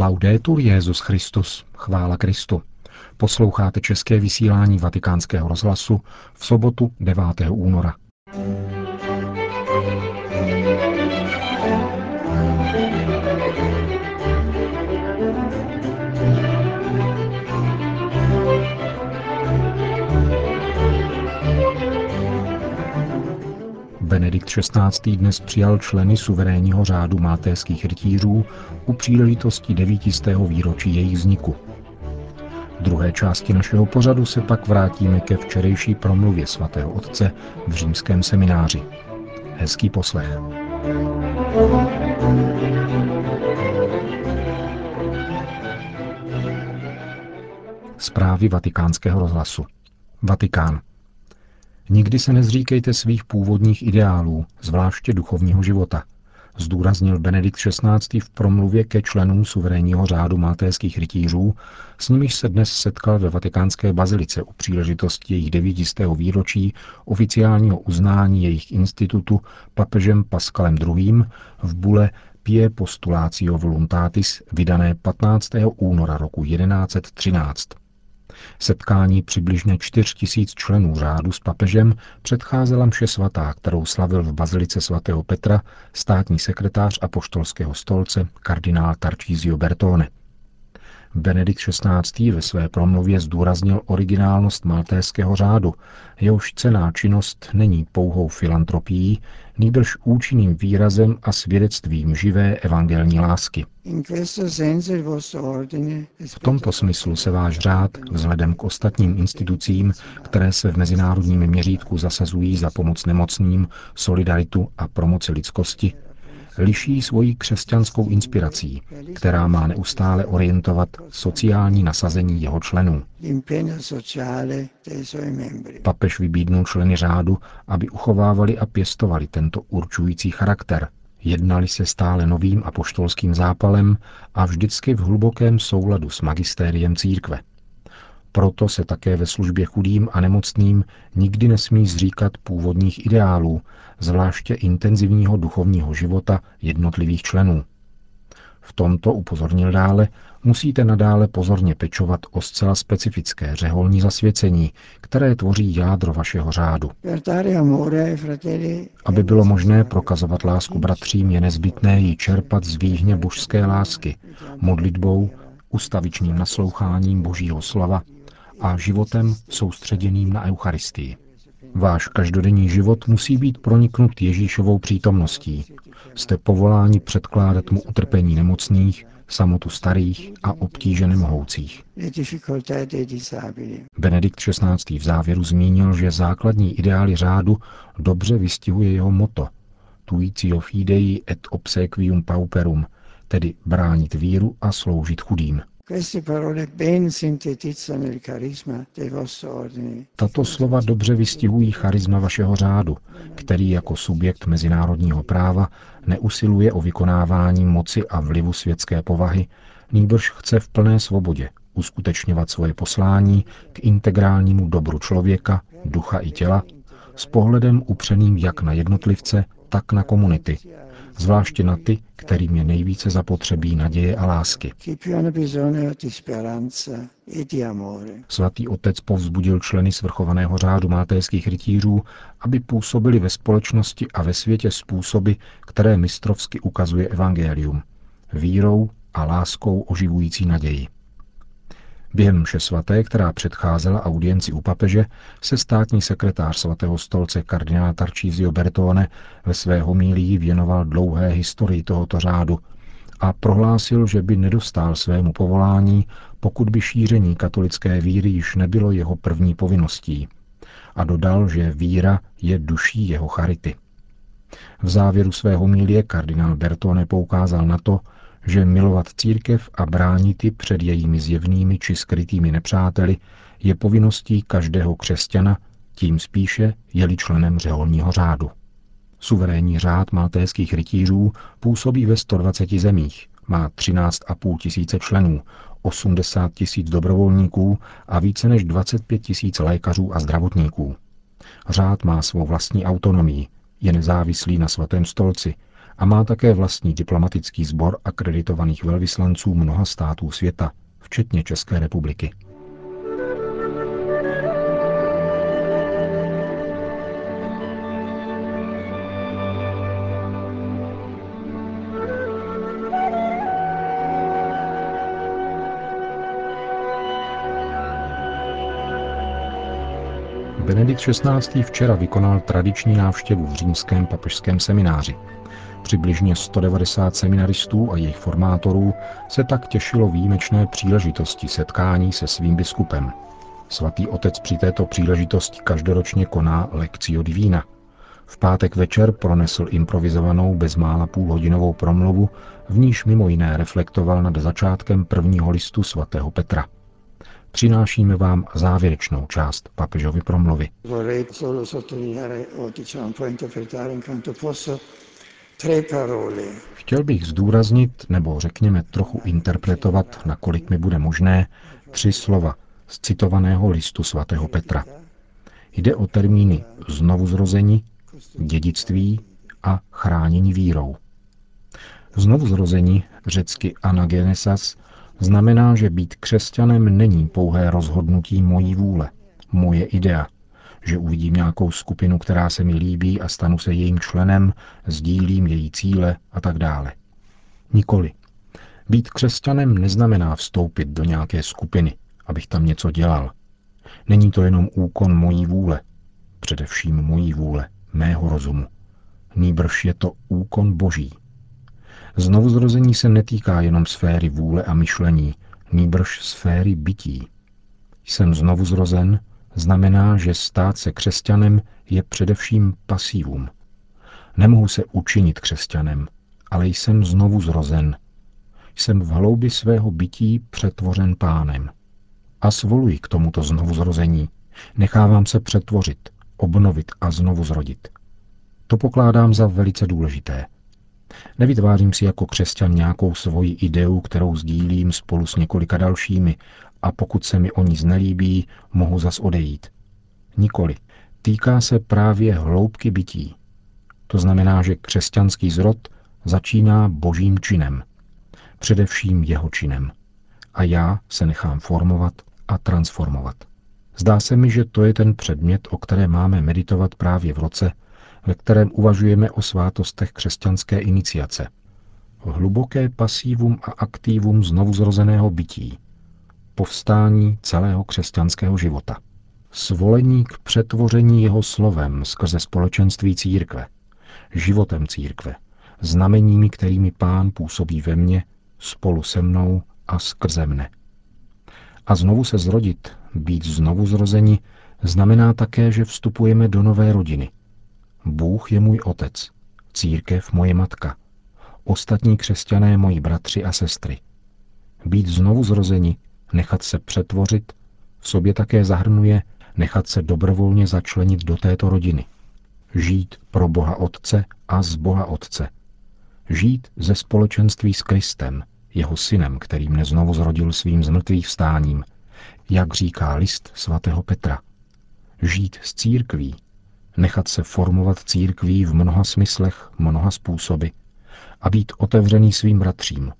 Laudetur Jesus Christus, chvála Kristu. Posloucháte české vysílání Vatikánského rozhlasu v sobotu 9. února. Benedikt XVI. Dnes přijal členy suverénního řádu maltéských rytířů u příležitosti 900. výročí jejich vzniku. V druhé části našeho pořadu se pak vrátíme ke včerejší promluvě svatého otce v římském semináři. Hezký poslech. Zprávy Vatikánského rozhlasu. Vatikán. Nikdy se nezříkejte svých původních ideálů, zvláště duchovního života, zdůraznil Benedikt XVI. V promluvě ke členům suverénního řádu maltéských rytířů, s nimiž se dnes setkal ve Vatikánské bazilice u příležitosti jejich 900. výročí oficiálního uznání jejich institutu papežem Pascalem II. V bule Pie Postulatio Voluntatis vydané 15. února roku 1113. Setkání přibližně 4000 členů řádu s papežem předcházela mše svatá, kterou slavil v bazilice svatého Petra státní sekretář apoštolského stolce kardinál Tarcísio Bertone. Benedikt XVI. Ve své promluvě zdůraznil originálnost maltéského řádu, jehož cenná činnost není pouhou filantropií, nýbrž účinným výrazem a svědectvím živé evangelní lásky. V tomto smyslu se váš řád, vzhledem k ostatním institucím, které se v mezinárodním měřítku zasazují za pomoc nemocným, solidaritu a promoci lidskosti, liší svojí křesťanskou inspirací, která má neustále orientovat sociální nasazení jeho členů. Papež vybídnul členy řádu, aby uchovávali a pěstovali tento určující charakter, jednali se stále novým apoštolským zápalem a vždycky v hlubokém souladu s magistériem církve. Proto se také ve službě chudým a nemocným nikdy nesmí zříkat původních ideálů, zvláště intenzivního duchovního života jednotlivých členů. V tomto, upozornil dále, musíte nadále pozorně pečovat o zcela specifické řeholní zasvěcení, které tvoří jádro vašeho řádu. Aby bylo možné prokazovat lásku bratřím, je nezbytné ji čerpat z výhně božské lásky, modlitbou, ustavičným nasloucháním Božího slova a životem soustředěným na Eucharistii. Váš každodenní život musí být proniknut Ježíšovou přítomností. Jste povoláni předkládat mu utrpení nemocných, samotu starých a obtíže nemohoucích. Benedikt XVI. V závěru zmínil, že základní ideály řádu dobře vystihuje jeho motto Tuitio fidei et obsequium pauperum, tedy bránit víru a sloužit chudým. Tato slova dobře vystihují charisma vašeho řádu, který jako subjekt mezinárodního práva neusiluje o vykonávání moci a vlivu světské povahy, nýbrž chce v plné svobodě uskutečňovat svoje poslání k integrálnímu dobru člověka, ducha i těla, s pohledem upřeným jak na jednotlivce, tak na komunity, zvláště na ty, kterým je nejvíce zapotřebí naděje a lásky. Svatý otec povzbudil členy svrchovaného řádu maltéských rytířů, aby působili ve společnosti a ve světě způsoby, které mistrovsky ukazuje evangelium, vírou a láskou oživující naději. Během mše svaté, která předcházela audienci u papeže, se státní sekretář svatého stolce kardinál Tarcísio Bertone ve své homílii věnoval dlouhé historii tohoto řádu a prohlásil, že by nedostal svému povolání, pokud by šíření katolické víry již nebylo jeho první povinností. A dodal, že víra je duší jeho charity. V závěru své homílie kardinál Bertone poukázal na to, že milovat církev a bránit ji před jejími zjevnými či skrytými nepřáteli je povinností každého křesťana, tím spíše je-li členem řeholního řádu. Suverénní řád maltéských rytířů působí ve 120 zemích, má 13,5 tisíce členů, 80 000 dobrovolníků a více než 25 000 lékařů a zdravotníků. Řád má svou vlastní autonomii, je nezávislý na svatém stolci, a má také vlastní diplomatický sbor akreditovaných velvyslanců mnoha států světa, včetně České republiky. Benedikt XVI. Včera vykonal tradiční návštěvu v římském papežském semináři. Přibližně 190 seminaristů a jejich formátorů se tak těšilo výjimečné příležitosti setkání se svým biskupem. Svatý otec při této příležitosti každoročně koná Lectio Divina. V pátek večer pronesl improvizovanou bezmála půlhodinovou promluvu, v níž mimo jiné reflektoval nad začátkem prvního listu svatého Petra. Přinášíme vám závěrečnou část papežovy promluvy. Chtěl bych zdůraznit, nebo řekněme trochu interpretovat, nakolik mi bude možné, 3 slova z citovaného listu sv. Petra. Jde o termíny znovuzrození, dědictví a chránění vírou. Znovuzrození, řecky anagenesas, znamená, že být křesťanem není pouhé rozhodnutí mojí vůle, moje idea, že uvidím nějakou skupinu, která se mi líbí a stanu se jejím členem, sdílím její cíle a tak dále. Nikoli. Být křesťanem neznamená vstoupit do nějaké skupiny, abych tam něco dělal. Není to jenom úkon mojí vůle, především mojí vůle, mého rozumu. Nýbrž je to úkon Boží. Znovuzrození se netýká jenom sféry vůle a myšlení, nýbrž sféry bytí. Jsem znovuzrozen znamená, že stát se křesťanem je především pasivum. Nemohu se učinit křesťanem, ale jsem znovuzrozen. Jsem v hloubi svého bytí přetvořen Pánem. A svoluji k tomuto znovuzrození. Nechávám se přetvořit, obnovit a znovuzrodit. To pokládám za velice důležité. Nevytvářím si jako křesťan nějakou svoji ideu, kterou sdílím spolu s několika dalšími, a pokud se mi o ní znelíbí, mohu zas odejít. Nikoli. Týká se právě hloubky bytí. To znamená, že křesťanský zrod začíná Božím činem. Především jeho činem. A já se nechám formovat a transformovat. Zdá se mi, že to je ten předmět, o které máme meditovat právě v roce, ve kterém uvažujeme o svátostech křesťanské iniciace. Hluboké pasívum a aktivum znovuzrozeného bytí. Povstání celého křesťanského života. Svolení k přetvoření jeho slovem skrze společenství církve. Životem církve. Znameními, kterými Pán působí ve mně, spolu se mnou a skrze mne. A znovu se zrodit, být znovuzrozeni, znamená také, že vstupujeme do nové rodiny. Bůh je můj otec, církev moje matka, ostatní křesťané moji bratři a sestry. Být znovuzrozeni, nechat se přetvořit, v sobě také zahrnuje nechat se dobrovolně začlenit do této rodiny. Žít pro Boha Otce a z Boha Otce. Žít ze společenství s Kristem, jeho synem, který mne znovu zrodil svým zmrtvých vstáním, jak říká list svatého Petra. Žít s církví, nechat se formovat církví v mnoha smyslech, mnoha způsoby a být otevřený svým bratřím,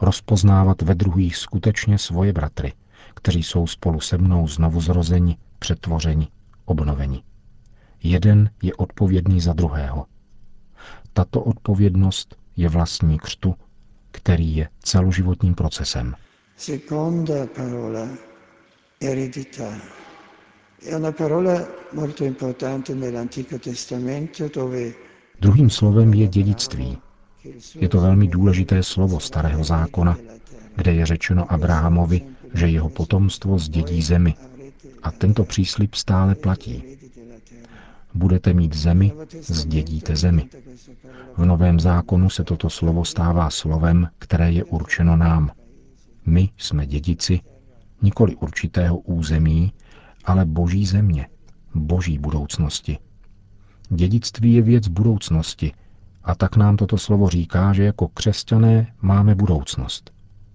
rozpoznávat ve druhých skutečně svoje bratry, kteří jsou spolu se mnou znovuzrozeni, přetvořeni, obnoveni. Jeden je odpovědný za druhého. Tato odpovědnost je vlastní křtu, který je celoživotním procesem. Seconda parola eredità. Druhým slovem je dědictví. Je to velmi důležité slovo Starého zákona, kde je řečeno Abrahamovi, že jeho potomstvo zdědí zemi. A tento příslib stále platí. Budete mít zemi, zdědíte zemi. V Novém zákonu se toto slovo stává slovem, které je určeno nám. My jsme dědici, nikoli určitého území, ale Boží země, Boží budoucnosti. Dědictví je věc budoucnosti a tak nám toto slovo říká, že jako křesťané máme budoucnost.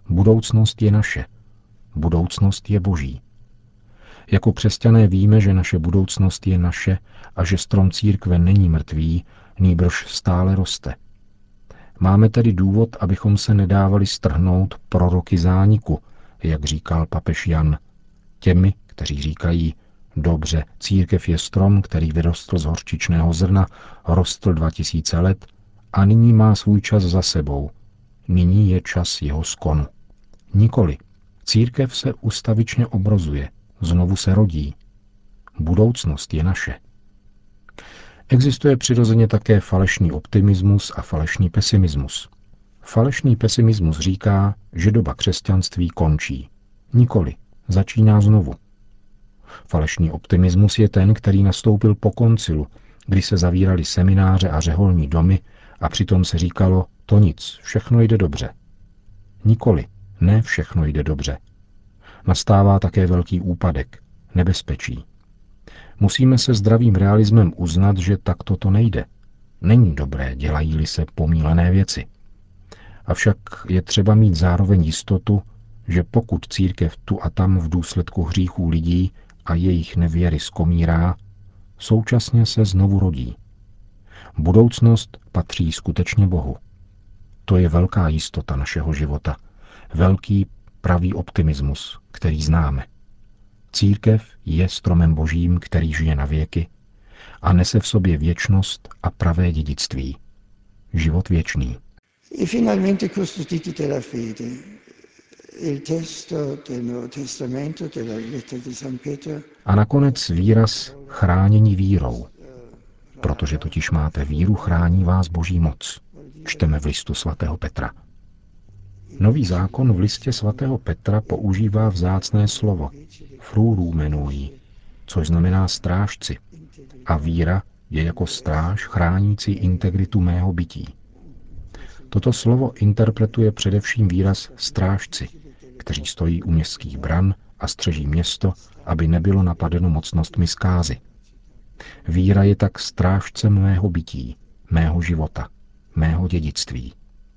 Budoucnost je naše. Budoucnost je Boží. Jako křesťané víme, že naše budoucnost je naše a že strom církve není mrtvý, nýbrž stále roste. Máme tedy důvod, abychom se nedávali strhnout proroky zániku, jak říkal papež Jan. Těmi, kteří říkají, dobře, církev je strom, který vyrostl z horčičného zrna, rostl 2000 let a nyní má svůj čas za sebou. Nyní je čas jeho skonu. Nikoli. Církev se ustavičně obrozuje, znovu se rodí. Budoucnost je naše. Existuje přirozeně také falešný optimismus a falešný pesimismus. Falešný pesimismus říká, že doba křesťanství končí. Nikoli, začíná znovu. Falešný optimismus je ten, který nastoupil po koncilu, kdy se zavíraly semináře a řeholní domy a přitom se říkalo, to nic, všechno jde dobře. Nikoli, ne všechno jde dobře. Nastává také velký úpadek, nebezpečí. Musíme se zdravým realismem uznat, že takto to nejde. Není dobré, dělají-li se pomílené věci. Avšak je třeba mít zároveň jistotu, že pokud církev tu a tam v důsledku hříchů lidí a jejich nevěry skomírá, současně se znovu rodí. Budoucnost patří skutečně Bohu. To je velká jistota našeho života, velký pravý optimismus, který známe. Církev je stromem božím, který žije na věky a nese v sobě věčnost a pravé dědictví. Život věčný. A nakonec výraz chránění vírou. Protože totiž máte víru, chrání vás boží moc. Čteme v listu sv. Petra. Nový zákon v listě sv. Petra používá vzácné slovo frurumenui, což znamená strážci. A víra je jako stráž chránící integritu mého bytí. Toto slovo interpretuje především výraz strážci, kteří stojí u městských bran a střeží město, aby nebylo napadeno mocnostmi zkázy. Víra je tak strážcem mého bytí, mého života, mého dědictví.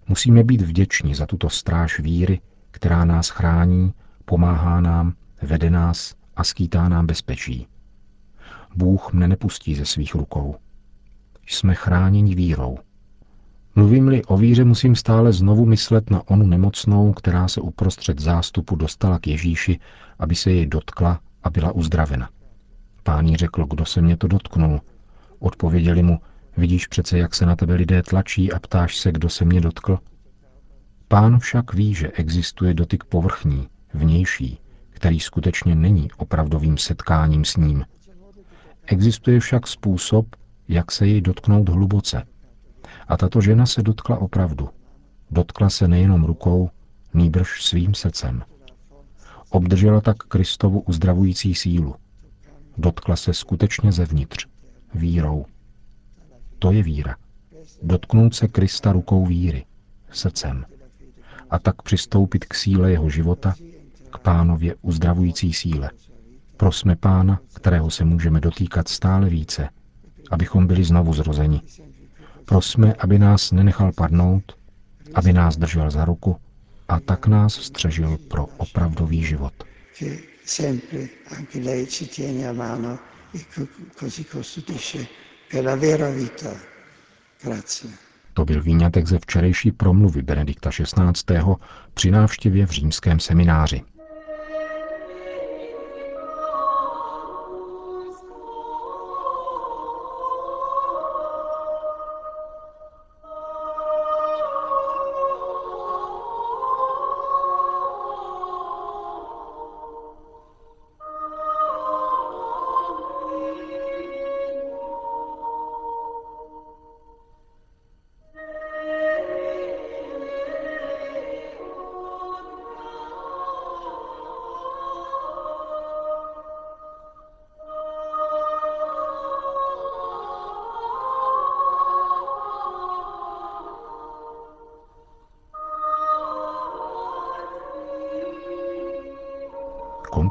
Musíme být vděční za tuto stráž víry, která nás chrání, pomáhá nám, vede nás a skýtá nám bezpečí. Bůh mne nepustí ze svých rukou. Jsme chráněni vírou. Mluvím-li o víře, musím stále znovu myslet na onu nemocnou, která se uprostřed zástupu dostala k Ježíši, aby se jej dotkla a byla uzdravena. Pán jí řekl, kdo se mě to dotknul. Odpověděli mu, vidíš přece, jak se na tebe lidé tlačí a ptáš se, kdo se mě dotkl? Pán však ví, že existuje dotyk povrchní, vnější, který skutečně není opravdovým setkáním s ním. Existuje však způsob, jak se jej dotknout hluboce. A tato žena se dotkla opravdu. Dotkla se nejenom rukou, nýbrž svým srdcem. Obdržela tak Kristovu uzdravující sílu. Dotkla se skutečně zevnitř, vírou. To je víra. Dotknout se Krista rukou víry, srdcem. A tak přistoupit k síle jeho života, k Pánově uzdravující síle. Prosme Pána, kterého se můžeme dotýkat stále více, abychom byli znovu zrozeni. Prosme, aby nás nenechal padnout, aby nás držel za ruku a tak nás střežil pro opravdový život. To byl výňatek ze včerejší promluvy Benedikta XVI. Při návštěvě v římském semináři.